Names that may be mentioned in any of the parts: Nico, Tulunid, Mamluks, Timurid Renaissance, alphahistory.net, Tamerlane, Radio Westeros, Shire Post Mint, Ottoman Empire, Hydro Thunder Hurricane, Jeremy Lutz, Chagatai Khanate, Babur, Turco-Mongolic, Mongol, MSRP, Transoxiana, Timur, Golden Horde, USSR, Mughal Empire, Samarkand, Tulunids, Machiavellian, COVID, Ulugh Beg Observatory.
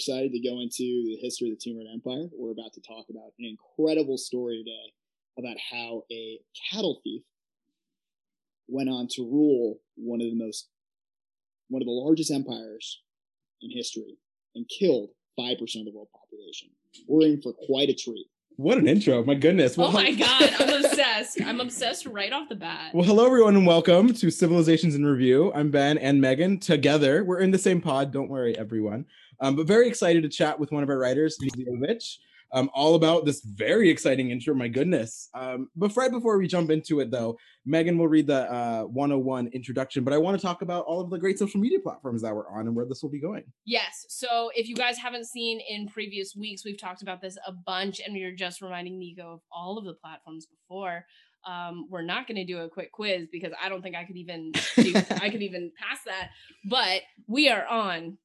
excited to go into the history of the Timurid Empire. We're about to talk about an incredible story today about how a cattle thief went on to rule one of the largest empires in history and killed 5% of the world population. We're in for quite a treat. What an intro. My goodness. Well, oh my God. I'm obsessed. I'm obsessed right off the bat. Well, hello, everyone, and welcome to Civilizations in Review. I'm Ben and Megan. Together, we're in the same pod. Don't worry, everyone. But very excited to chat with one of our writers, all about this very exciting intro. My goodness. But right before we jump into it, though, Megan will read the 101 introduction, but I want to talk about all of the great social media platforms that we're on and where this will be going. Yes. So if you guys haven't seen in previous weeks, we've talked about this a bunch, and we were just reminding Nico of all of the platforms before. We're not going to do a quick quiz because I don't think I could even pass that. But we are on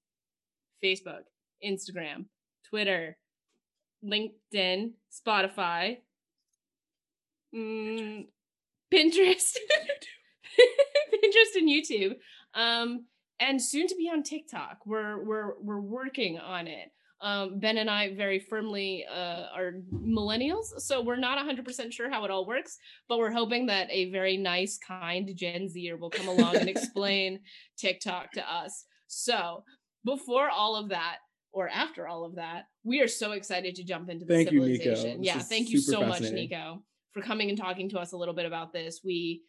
Facebook, Instagram, Twitter, LinkedIn, Spotify, Pinterest, Pinterest and YouTube, and soon to be on TikTok. We're working on it. Ben and I very firmly are millennials, so we're not 100% sure how it all works, but we're hoping that a very nice, kind Gen Zer will come along and explain TikTok to us. So before all of that, or after all of that, we are so excited to jump into the civilization. Yeah, thank you so much, Nico, for coming and talking to us a little bit about this. We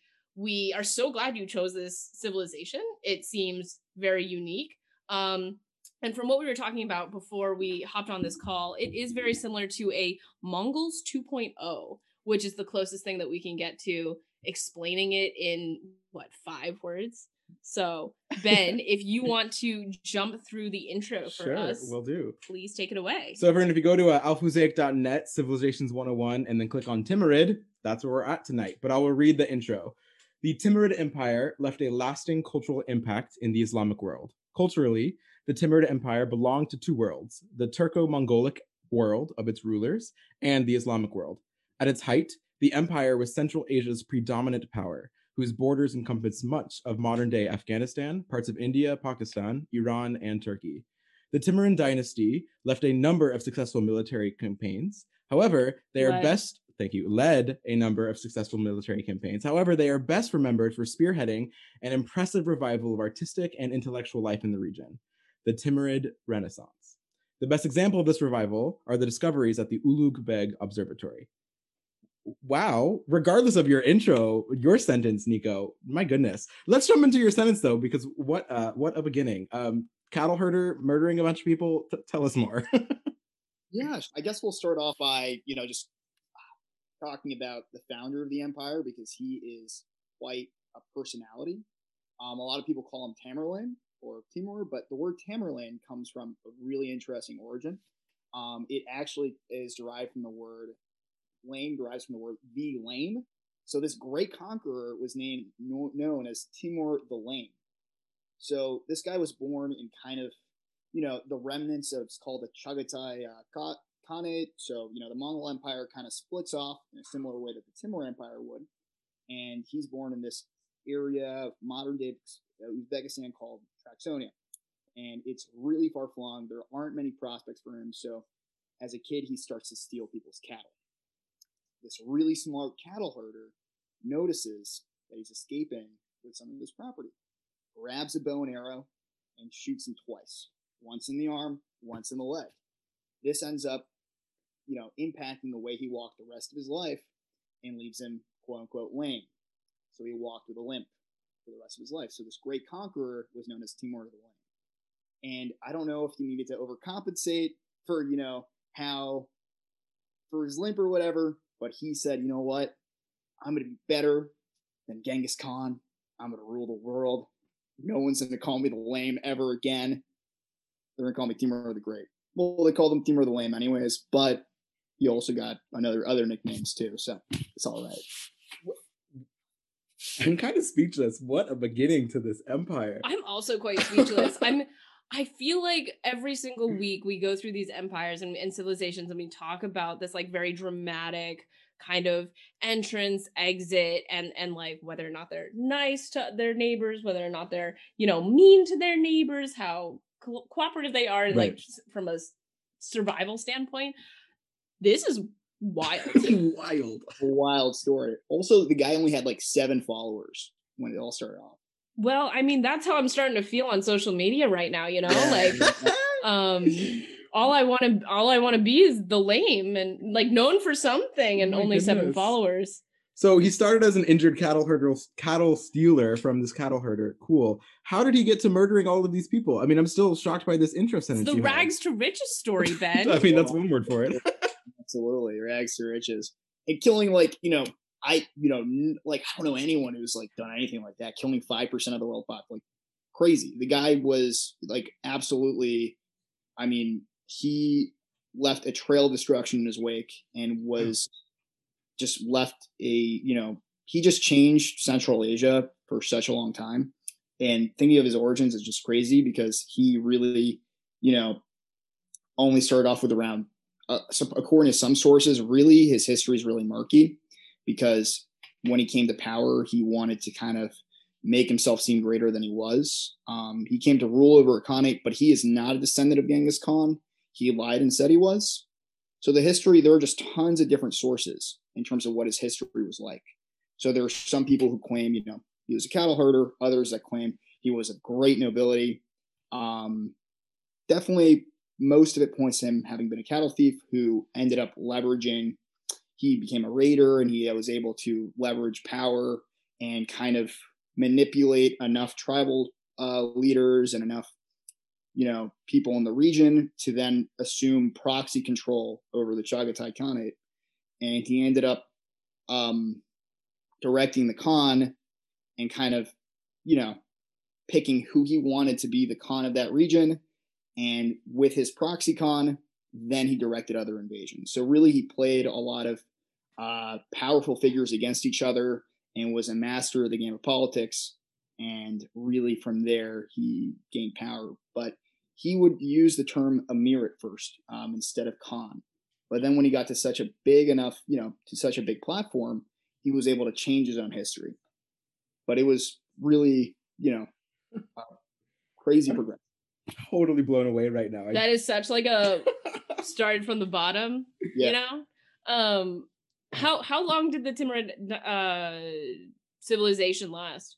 are so glad you chose this civilization. It seems very unique. And from what we were talking about before we hopped on this call, it is very similar to a Mongols 2.0, which is the closest thing that we can get to explaining it in, what, 5 words? So, Ben, if you want to jump through the intro for us, we'll do. Please take it away. So, everyone, if you go to alphahistory.net, Civilizations 101, and then click on Timurid, that's where we're at tonight. But I will read the intro. The Timurid Empire left a lasting cultural impact in the Islamic world. Culturally, the Timurid Empire belonged to two worlds, the Turco-Mongolic world of its rulers and the Islamic world. At its height, the empire was Central Asia's predominant power, whose borders encompass much of modern-day Afghanistan, parts of India, Pakistan, Iran, and Turkey. The Timurid dynasty left a number of successful military campaigns. However, they are best remembered for spearheading an impressive revival of artistic and intellectual life in the region, the Timurid Renaissance. The best example of this revival are the discoveries at the Ulugh Beg Observatory. Wow, regardless of your intro, your sentence, Nico, my goodness. Let's jump into your sentence, though, because what a beginning. Cattle herder murdering a bunch of people. Tell us more. Yeah, I guess we'll start off by, just talking about the founder of the empire, because he is quite a personality. A lot of people call him Tamerlane or Timur, but the word Tamerlane comes from a really interesting origin. It actually is derived from the word Lane derives from the word the Lane. So this great conqueror was known as Timur the Lane. So this guy was born in kind of, the remnants of, it's called the Chagatai Khanate. So, the Mughal Empire kind of splits off in a similar way that the Timur Empire would. And he's born in this area of modern-day Uzbekistan called Transoxiana. And it's really far-flung. There aren't many prospects for him. So as a kid, he starts to steal people's cattle. This really smart cattle herder notices that he's escaping with some of his property, grabs a bow and arrow, and shoots him twice, once in the arm, once in the leg. This ends up, impacting the way he walked the rest of his life and leaves him, quote unquote, lame. So he walked with a limp for the rest of his life. So this great conqueror was known as Timur the Lame. And I don't know if he needed to overcompensate for, for his limp or whatever. But he said, you know what? I'm going to be better than Genghis Khan. I'm going to rule the world. No one's going to call me the lame ever again. They're going to call me Timur the Great. Well, they called him Timur the Lame anyways, but he also got other nicknames too. So it's all right. I'm kind of speechless. What a beginning to this empire. I'm also quite speechless. I feel like every single week we go through these empires and civilizations, and we talk about this very dramatic kind of entrance, exit, and whether or not they're nice to their neighbors, whether or not they're mean to their neighbors, how cooperative they are, right, like from a survival standpoint. This is wild. wild story. Also, the guy only had like 7 followers when it all started off. Well, I mean, that's how I'm starting to feel on social media right now, you know, like all I want to be is the lame and like known for something, and only 7 followers. So he started as an injured cattle stealer from this cattle herder. Cool. How did he get to murdering all of these people? I mean, I'm still shocked by this interest in it. It's the rags to riches story, Ben. I mean, that's one word for it. Absolutely, rags to riches. And killing, like, you know, I don't know anyone who's like done anything like that. Killing 5% of the world pop, like crazy. The guy was like absolutely. I mean, he left a trail of destruction in his wake, and was just left a, you know, he just changed Central Asia for such a long time. And thinking of his origins is just crazy, because he really, you know, only started off with around, according to some sources, really his history is really murky, because when he came to power, he wanted to kind of make himself seem greater than he was. He came to rule over a khanate, but he is not a descendant of Genghis Khan. He lied and said he was. So the history, there are just tons of different sources in terms of what his history was like. So there are some people who claim, you know, he was a cattle herder, others that claim he was of great nobility. Definitely most of it points to him having been a cattle thief who ended up leveraging, he became a raider, and he was able to leverage power and kind of manipulate enough tribal leaders and enough, you know, people in the region to then assume proxy control over the Chagatai Khanate. And he ended up directing the Khan and kind of, you know, picking who he wanted to be the Khan of that region. And with his proxy Khan, then he directed other invasions. So really he played a lot of powerful figures against each other, and was a master of the game of politics. And really from there, he gained power. But he would use the term Amir at first instead of Khan. But then when he got to such a big enough, you know, to such a big platform, he was able to change his own history. But it was really, you know, crazy progress. Totally blown away right now. That is such like a started from the bottom, yeah. You know? How long did the Timurid civilization last?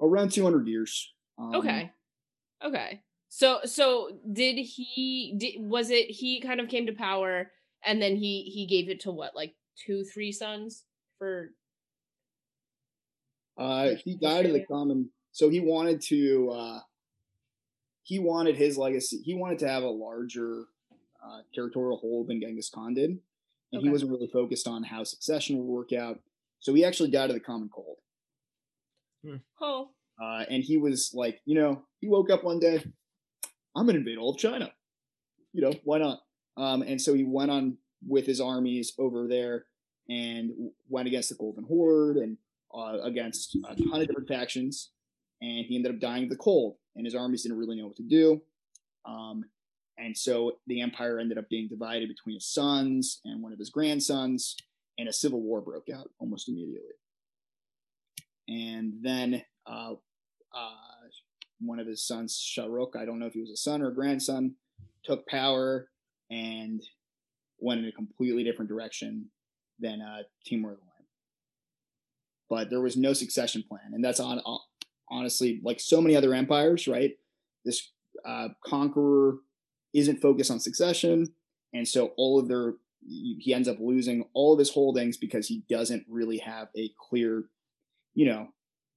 Around 200 years. Okay. So was it he kind of came to power, and then he gave it to what, like 2-3 sons for? He died of the common. So he wanted to. He wanted his legacy. He wanted to have a larger territorial hold than Genghis Khan did. And he wasn't really focused on how succession would work out. So he actually died of the common cold. Oh. And he was like, you know, he woke up one day, I'm going to invade all of China. You know, why not? And so he went on with his armies over there and went against the Golden Horde and against a ton of different factions. And he ended up dying of the cold. And his armies didn't really know what to do. And so the empire ended up being divided between his sons and one of his grandsons, and a civil war broke out almost immediately. And then one of his sons, Shah Rukh, I don't know if he was a son or a grandson, took power and went in a completely different direction than Timur went. But there was no succession plan, and that's on honestly like so many other empires, right? This conqueror isn't focused on succession, and so he ends up losing all of his holdings because he doesn't really have a clear, you know,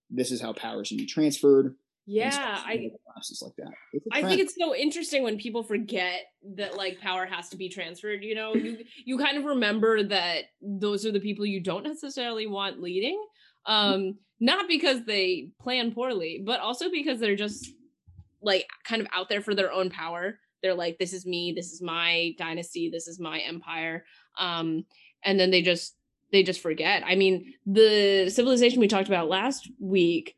this is how power should be transferred. Yeah, I process like that. I think it's so interesting when people forget that like power has to be transferred. You know, you kind of remember that those are the people you don't necessarily want leading, not because they plan poorly, but also because they're just like kind of out there for their own power. They're like, this is me, this is my dynasty, this is my empire. And then they just forget. I mean, the civilization we talked about last week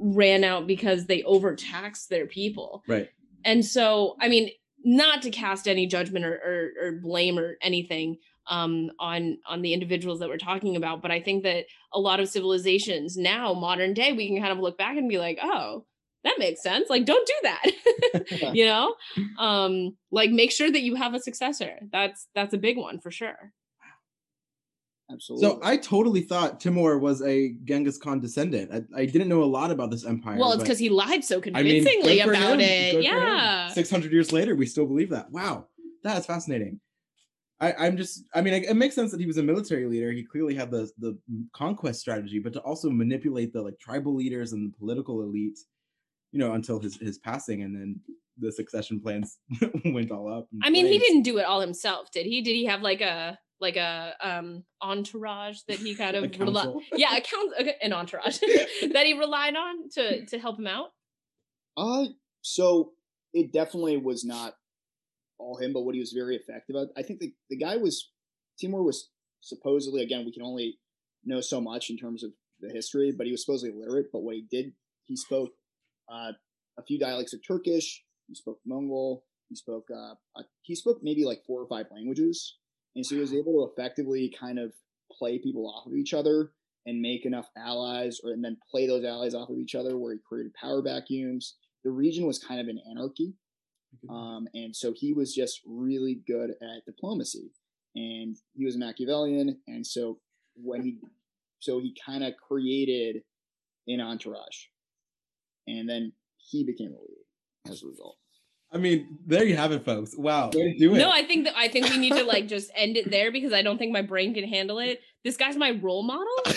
ran out because they overtaxed their people. Right. And so, I mean, not to cast any judgment or blame or anything on the individuals that we're talking about, but I think that a lot of civilizations now, modern day, we can kind of look back and be like, oh, that makes sense. Like, don't do that, you know, like make sure that you have a successor. That's a big one for sure. Absolutely. So I totally thought Timur was a Genghis Khan descendant. I didn't know a lot about this empire. Well, it's because he lied so convincingly about it. Yeah. 600 years later, we still believe that. Wow. That is fascinating. I mean, it makes sense that he was a military leader. He clearly had the conquest strategy, but to also manipulate the like tribal leaders and the political elite, you know, until his passing, and then the succession plans went all up. I mean, he didn't do it all himself, did he? Did he have like a entourage that he kind of an entourage that he relied on to help him out? So it definitely was not all him, but what he was very effective at. I think the guy was, Timur was supposedly, again, we can only know so much in terms of the history, but he was supposedly illiterate. But what he did, he spoke a few dialects of Turkish, he spoke Mongol, he spoke maybe like 4 or 5 languages. And so he was able to effectively kind of play people off of each other and make enough allies, and then play those allies off of each other, where he created power vacuums. The region was kind of in anarchy. And so he was just really good at diplomacy, and he was Machiavellian. And so he kind of created an entourage, and then he became a leader as a result. I mean, there you have it, folks. Wow. Way to do it. No, I think we need to like just end it there, because I don't think my brain can handle it. This guy's my role model.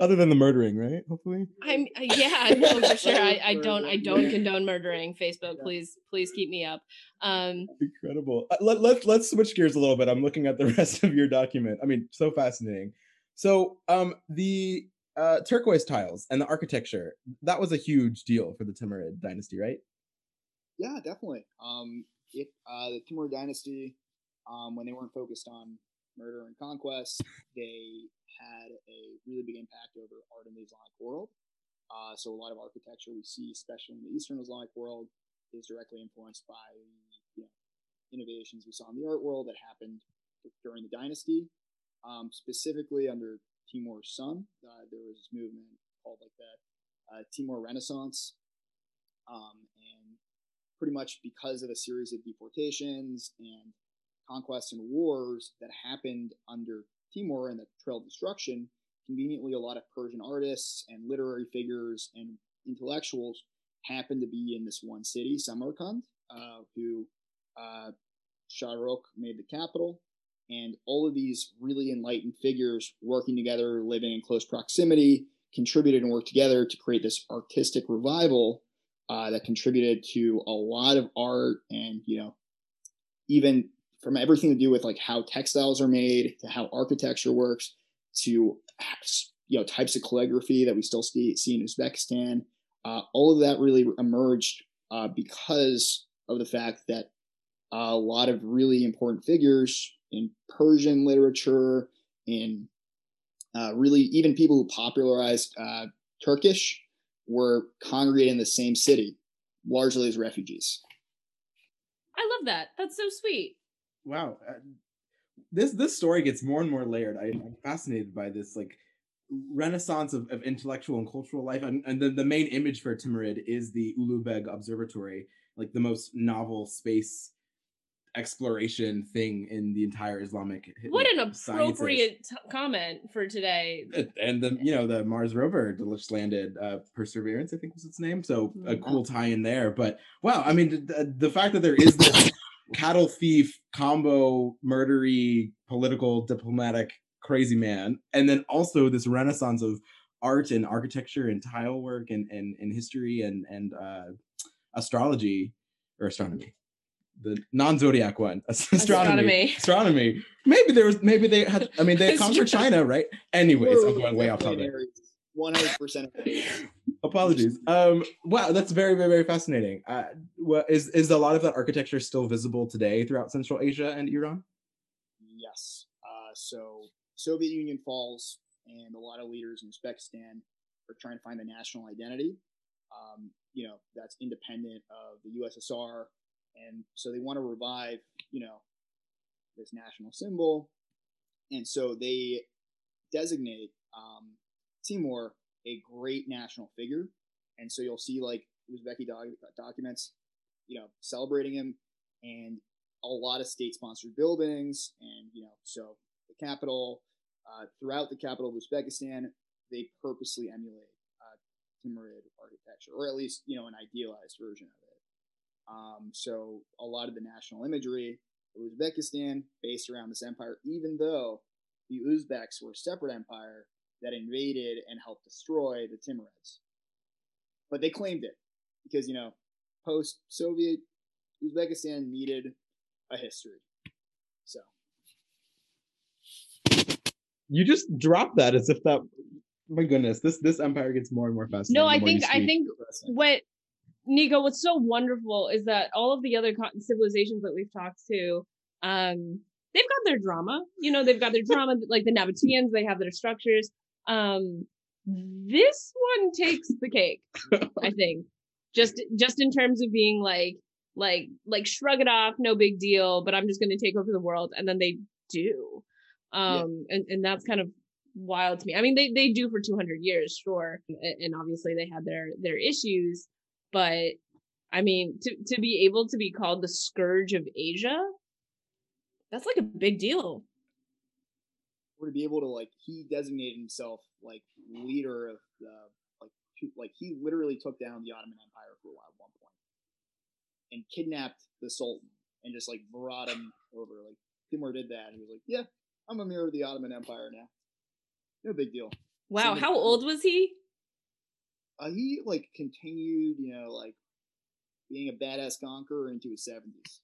Other than the murdering, right? Hopefully. I know for sure. I don't condone murdering. Facebook, please keep me up. Incredible. Let's switch gears a little bit. I'm looking at the rest of your document. I mean, so fascinating. So the turquoise tiles and the architecture, that was a huge deal for the Timurid dynasty, right? Yeah, definitely. The Timurid dynasty, when they weren't focused on murder and conquest, they had a really big impact over art in the Islamic world. So a lot of architecture we see, especially in the Eastern Islamic world, is directly influenced by innovations we saw in the art world that happened during the dynasty. Specifically under Timur's son, there was this movement called Timurid Renaissance, and pretty much because of a series of deportations and conquests and wars that happened under Timur and the Trail of Destruction, conveniently a lot of Persian artists and literary figures and intellectuals happened to be in this one city, Samarkand, who Shah Rukh made the capital. And all of these really enlightened figures working together, living in close proximity, contributed and worked together to create this artistic revival that contributed to a lot of art, and even from everything to do with like how textiles are made to how architecture works to types of calligraphy that we still see in Uzbekistan. All of that really emerged because of the fact that a lot of really important figures in Persian literature, in really even people who popularized Turkish, were congregating in the same city, largely as refugees. I love that. That's so sweet. Wow. This story gets more and more layered. I'm fascinated by this like renaissance of intellectual and cultural life. And the main image for Timurid is the Ulugh Beg Observatory, like the most novel space exploration thing in the entire Islamic. What an appropriate comment for today. And the Mars rover just landed, Perseverance, I think was its name. So a cool tie in there. But wow, I mean, the fact that there is this cattle thief combo, murdery, political, diplomatic, crazy man, and then also this renaissance of art and architecture and tile work and history and astrology or astronomy. The non-zodiac one, astronomy. Maybe they had. I mean, they conquered China, right? Anyways, I'm going way off topic. 100%. Apologies. Wow, that's very, very, very fascinating. Is a lot of that architecture still visible today throughout Central Asia and Iran? Yes. So Soviet Union falls, and a lot of leaders in Uzbekistan are trying to find a national identity. That's independent of the USSR. And so they want to revive, this national symbol. And so they designate Timur a great national figure And so you'll see like Uzbeki documents, you know, celebrating him, and a lot of state-sponsored buildings. And, you know, so the capital, throughout the capital of Uzbekistan, they purposely emulate Timurid architecture, or at least, you know, an idealized version of it. So a lot of the national imagery of Uzbekistan based around this empire, even though the Uzbeks were a separate empire that invaded and helped destroy the Timurids. But they claimed it because, you know, post-Soviet Uzbekistan needed a history. So you just dropped that as if that, my goodness, this empire gets more and more fascinating. No, I think what Nico, what's so wonderful is that all of the other civilizations that we've talked to, they've got their drama. You know, they've got their drama, like the Nabateans, they have their structures. This one takes the cake, I think. Just in terms of being like shrug it off, no big deal, but I'm just going to take over the world. And then they do. Yeah. And that's kind of wild to me. I mean, they do for 200 years, sure. And obviously they had their issues, but I mean, to be able to be called the scourge of Asia, that's like a big deal. Or to be able to, like, he designated himself like leader of the, like he literally took down the Ottoman Empire for a while at one point and kidnapped the Sultan and just like brought him over. Like Timur did that and he was like, yeah, I'm Amir of the Ottoman Empire now. No big deal. Wow. How old was he? He like continued, you know, like being a badass conqueror into his 70s.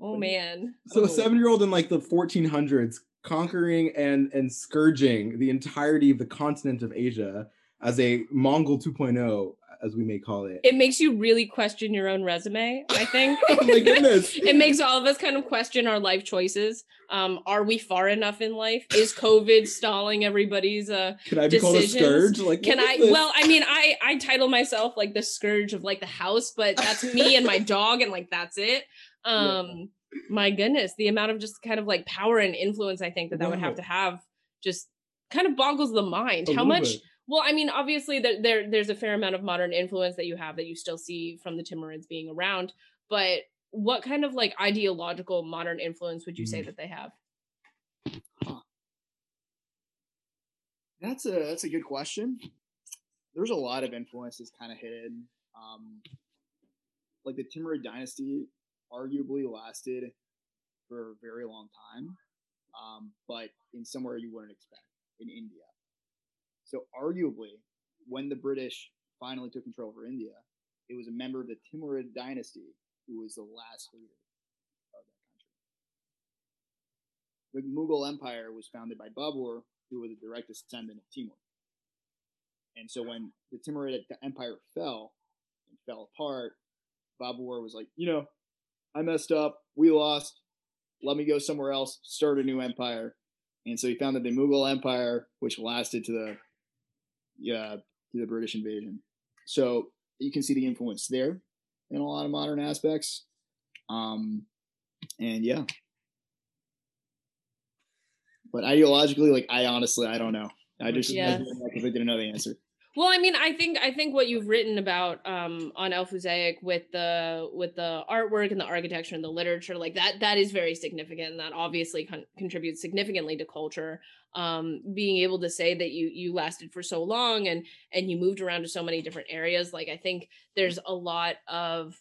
Oh man. So a 7-year-old in like the 1400s conquering and scourging the entirety of the continent of Asia as a Mongol 2.0, as we may call it. It makes you really question your own resume, I think. Oh my goodness. It makes all of us kind of question our life choices. Are we far enough in life? Is COVID stalling everybody's Can I be called a scourge? Like, can I? Well, I mean, I title myself like the scourge of like the house, but that's me and my dog and like, that's it. Yeah. My goodness, the amount of just kind of like power and influence, I think that would have to have just kind of boggles the mind. How much... Bit. Well, I mean, obviously, there's a fair amount of modern influence that you have that you still see from the Timurids being around. But what kind of like ideological modern influence would you say that they have? Huh. That's a good question. There's a lot of influences kind of hidden. Like the Timurid dynasty arguably lasted for a very long time, but in somewhere you wouldn't expect, in India. So arguably, when the British finally took control over India, it was a member of the Timurid dynasty who was the last leader of that country. The Mughal Empire was founded by Babur, who was a direct descendant of Timur. And so when the Timurid Empire fell apart, Babur was like, you know, I messed up, we lost, let me go somewhere else, start a new empire. And so he founded the Mughal Empire, which lasted to the British invasion. So you can see the influence there in a lot of modern aspects. And yeah. But ideologically, like I honestly don't know. I didn't know the answer. Well, I mean, I think what you've written about on El Fuzaic with the artwork and the architecture and the literature, like that is very significant, and that obviously contributes significantly to culture. Being able to say that you lasted for so long and you moved around to so many different areas, like I think there's a lot of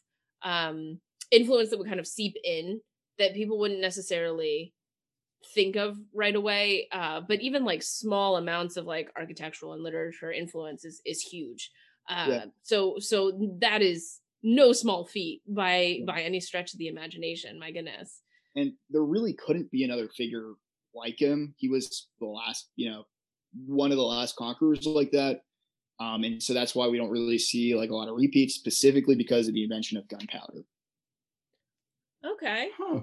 influence that would kind of seep in that people wouldn't necessarily think of right away, but even like small amounts of like architectural and literature influence is huge. Yeah. So that is no small feat by any stretch of the imagination. My goodness. And there really couldn't be another figure like him. He was the last, you know, one of the last conquerors like that. And so that's why we don't really see like a lot of repeats, specifically because of the invention of gunpowder. Okay. Huh.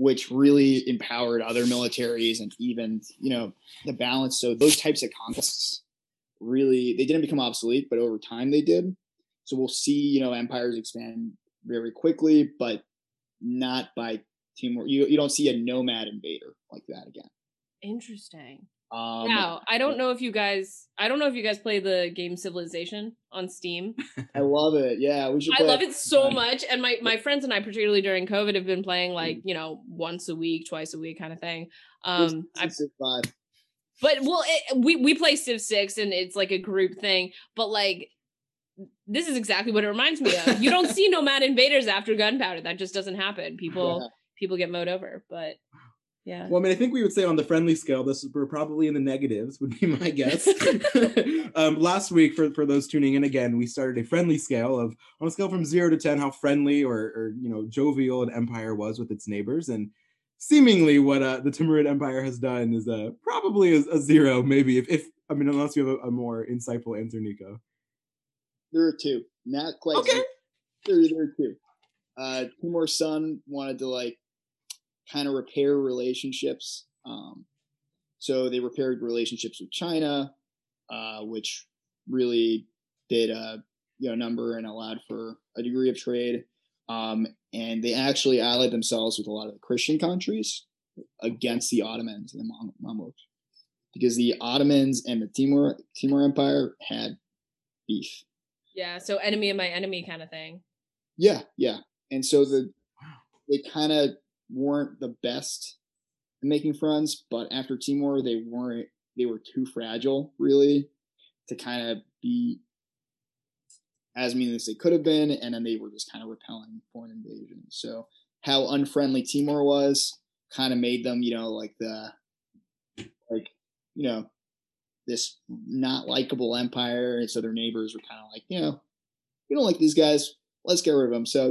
Which really empowered other militaries and even, you know, the balance. So those types of conquests really, they didn't become obsolete, but over time they did. So we'll see, you know, empires expand very quickly, but not by Timur. You don't see a nomad invader like that again. Interesting. Now, I don't know if you guys play the game Civilization on Steam. I love it. Yeah, we should play. I love it so much. And my friends and I, particularly during COVID, have been playing like, you know, once a week, twice a week kind of thing. We play Civ 6 and it's like a group thing, but like this is exactly what it reminds me of. You don't see nomad invaders after gunpowder. That just doesn't happen. People get mowed over, but yeah. Well, I mean, I think we would say on the friendly scale, we're probably in the negatives would be my guess. Last week, for those tuning in again, we started a friendly scale of, on a scale from 0 to 10, how friendly or jovial an empire was with its neighbors. And seemingly what the Timurid Empire has done is probably a 0, maybe, if unless you have a more insightful answer, Nico. There are two. Not quite. Okay. There are two. Timur's son wanted to kind of repair relationships. So they repaired relationships with China, which really did a number and allowed for a degree of trade. And they actually allied themselves with a lot of the Christian countries against the Ottomans and the Mamluks, because the Ottomans and the Timur Empire had beef. Yeah. So enemy of my enemy kind of thing. Yeah. Yeah. And so they kind of weren't the best at making friends, but after Timur, they were too fragile really to kind of be as mean as they could have been, and then they were just kind of repelling foreign invasion. So how unfriendly Timur was kind of made them, this not likable empire, and so their neighbors were kind of like, we don't like these guys, let's get rid of them. So,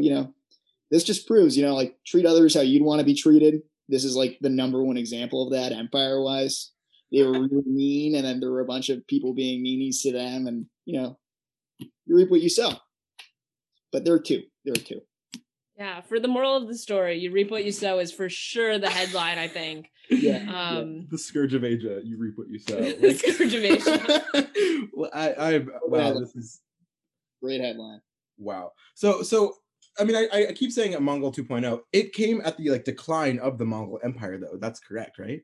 this just proves, treat others how you'd want to be treated. This is like the number one example of that empire-wise. They were really mean, and then there were a bunch of people being meanies to them, and, you reap what you sow. But there are two. Yeah, for the moral of the story, you reap what you sow is for sure the headline, I think. Yeah, yeah. The Scourge of Asia, you reap what you sow. The Scourge of Asia. Well, this is... Great headline. Wow. So... I mean, I keep saying at Mongol 2.0, it came at the decline of the Mongol Empire, though. That's correct, right?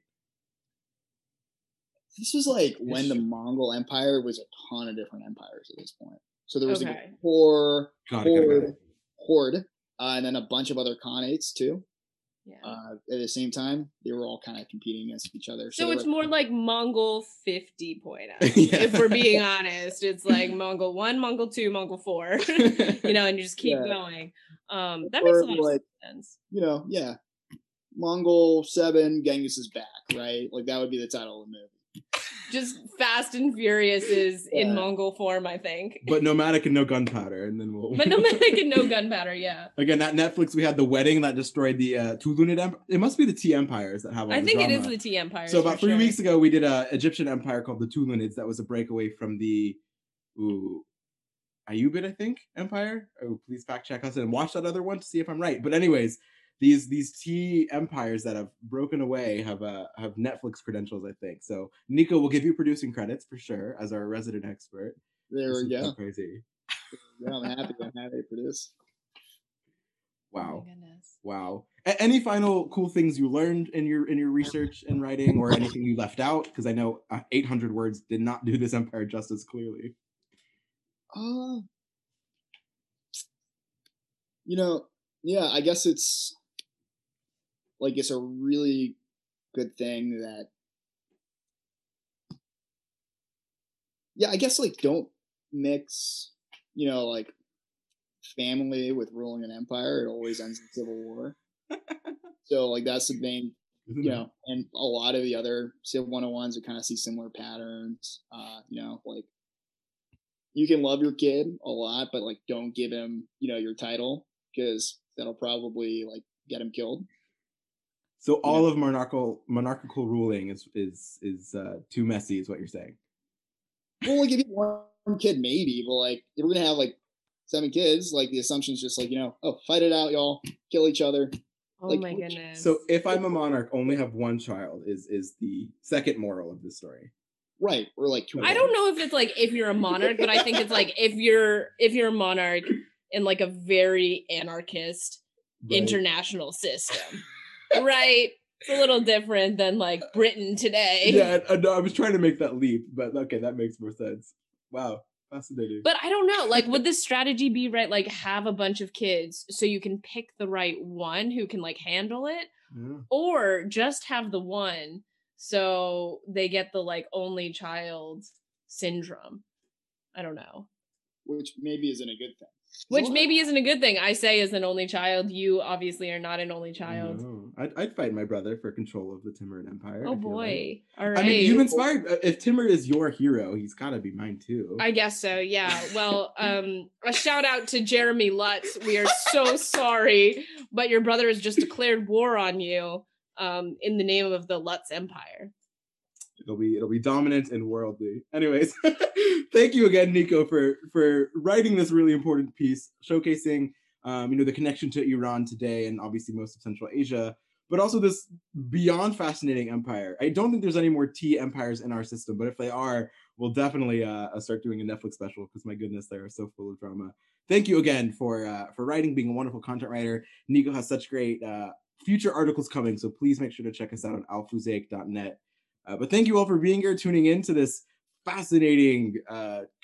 This was when the Mongol Empire was a ton of different empires at this point. So there was a horde, and then a bunch of other khanates too. Yeah. At the same time, they were all kind of competing against each other. So it's more like Mongol 50.0. Yeah. If we're being honest, it's like Mongol 1, Mongol 2, Mongol 4, and you just keep going. That makes a lot of sense. Yeah. Mongol 7, Genghis is back, right? Like that would be the title of the movie. Just Fast and Furious is in Mongol form, I think. But nomadic and no gunpowder, and then we'll. But nomadic and no gunpowder, yeah. Again, at Netflix, we had the wedding that destroyed the Tulunid Empire. It must be the T empires that have. All I think drama. It is the T empires. So about 3 weeks ago, we did an Egyptian empire called the Tulunids. That was a breakaway from the Ayubid, I think, empire. Oh, please fact check us and watch that other one to see if I'm right. But anyways, these T empires that have broken away have Netflix credentials, I think. So Nico will give you producing credits for sure as our resident expert. There we go. Crazy. Yeah, I'm happy to produce. Wow. Oh my goodness. Wow. Any final cool things you learned in your research and writing, or anything you left out? Because I know 800 words did not do this empire justice, clearly. Yeah, I guess it's. It's a really good thing that, I guess don't mix, family with ruling an empire. It always ends in civil war. So that's the thing, and a lot of the other Civ 101s, we kind of see similar patterns. You can love your kid a lot, but don't give him, your title, because that'll probably get him killed. So all of monarchical ruling is too messy, is what you're saying. Well, if you want one kid, maybe, but if we're gonna have 7 kids, the assumption's just fight it out, y'all, kill each other. Oh my goodness! So if I'm a monarch, only have one child is the second moral of this story, right? Or I don't know if it's if you're a monarch, but I think it's if you're a monarch in a very anarchist international system. Right, It's a little different than like Britain today. Yeah, no, I was trying to make that leap, but okay, that makes more sense. Wow, fascinating. But I don't know, like, would this strategy be right? Like, have a bunch of kids so you can pick the right one who can like handle it, yeah. Or just have the one so they get the like only child syndrome. I don't know. Which maybe isn't a good thing. Which maybe isn't a good thing. I say as an only child, you obviously are not an only child. No. I'd fight my brother for control of the Timurid Empire. Oh boy. Like. All right. I mean, you've inspired, if Timur is your hero, he's gotta be mine too. I guess so, yeah. Well, a shout out to Jeremy Lutz. We are so sorry, but your brother has just declared war on you in the name of the Lutz Empire. It'll be dominant and worldly. Anyways, thank you again, Nico, for writing this really important piece, showcasing the connection to Iran today and obviously most of Central Asia, but also this beyond fascinating empire. I don't think there's any more tea empires in our system, but if they are, we'll definitely start doing a Netflix special because my goodness, they are so full of drama. Thank you again for writing, being a wonderful content writer. Nico has such great future articles coming, so please make sure to check us out on alphusaic.net. But thank you all for being here, tuning in to this fascinating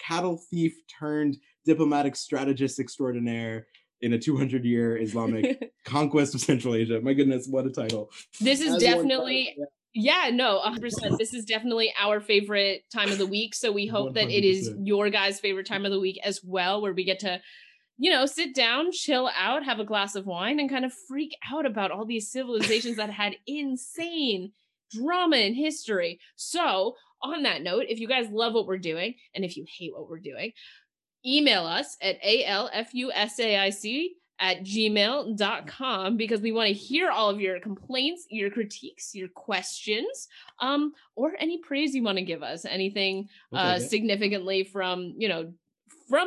cattle thief turned diplomatic strategist extraordinaire in a 200-year Islamic conquest of Central Asia. My goodness, what a title. This is definitely, 100%. This is definitely our favorite time of the week. So we hope 100%. That it is your guys' favorite time of the week as well, where we get to, sit down, chill out, have a glass of wine, and kind of freak out about all these civilizations that had insane drama in history. So on that note, if you guys love what we're doing and if you hate what we're doing, email us at alfusaic@gmail.com because we want to hear all of your complaints, your critiques, your questions, or any praise you want to give us, anything significantly from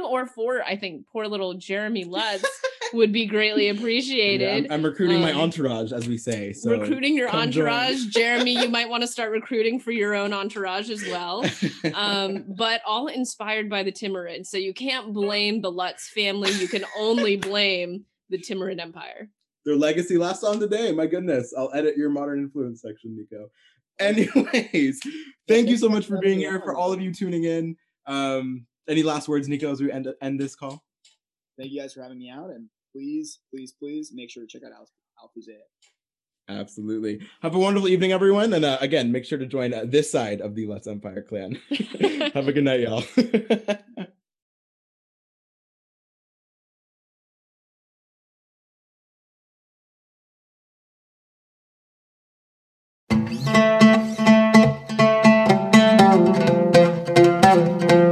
or for, I think, poor little Jeremy Lutz would be greatly appreciated. Yeah, I'm recruiting my entourage, as we say. So recruiting your entourage. Jeremy, you might want to start recruiting for your own entourage as well. But all inspired by the Timurid. So you can't blame the Lutz family. You can only blame the Timurid Empire. Their legacy lasts on today. My goodness. I'll edit your modern influence section, Nico. Anyways, thank you so much for being here, for all of you tuning in. Any last words, Nico, as we end this call? Thank you guys for having me out, and please, please, please make sure to check out Alphusaic. Absolutely. Have a wonderful evening, everyone, and again, make sure to join this side of the Lutz Empire clan. Have a good night, y'all.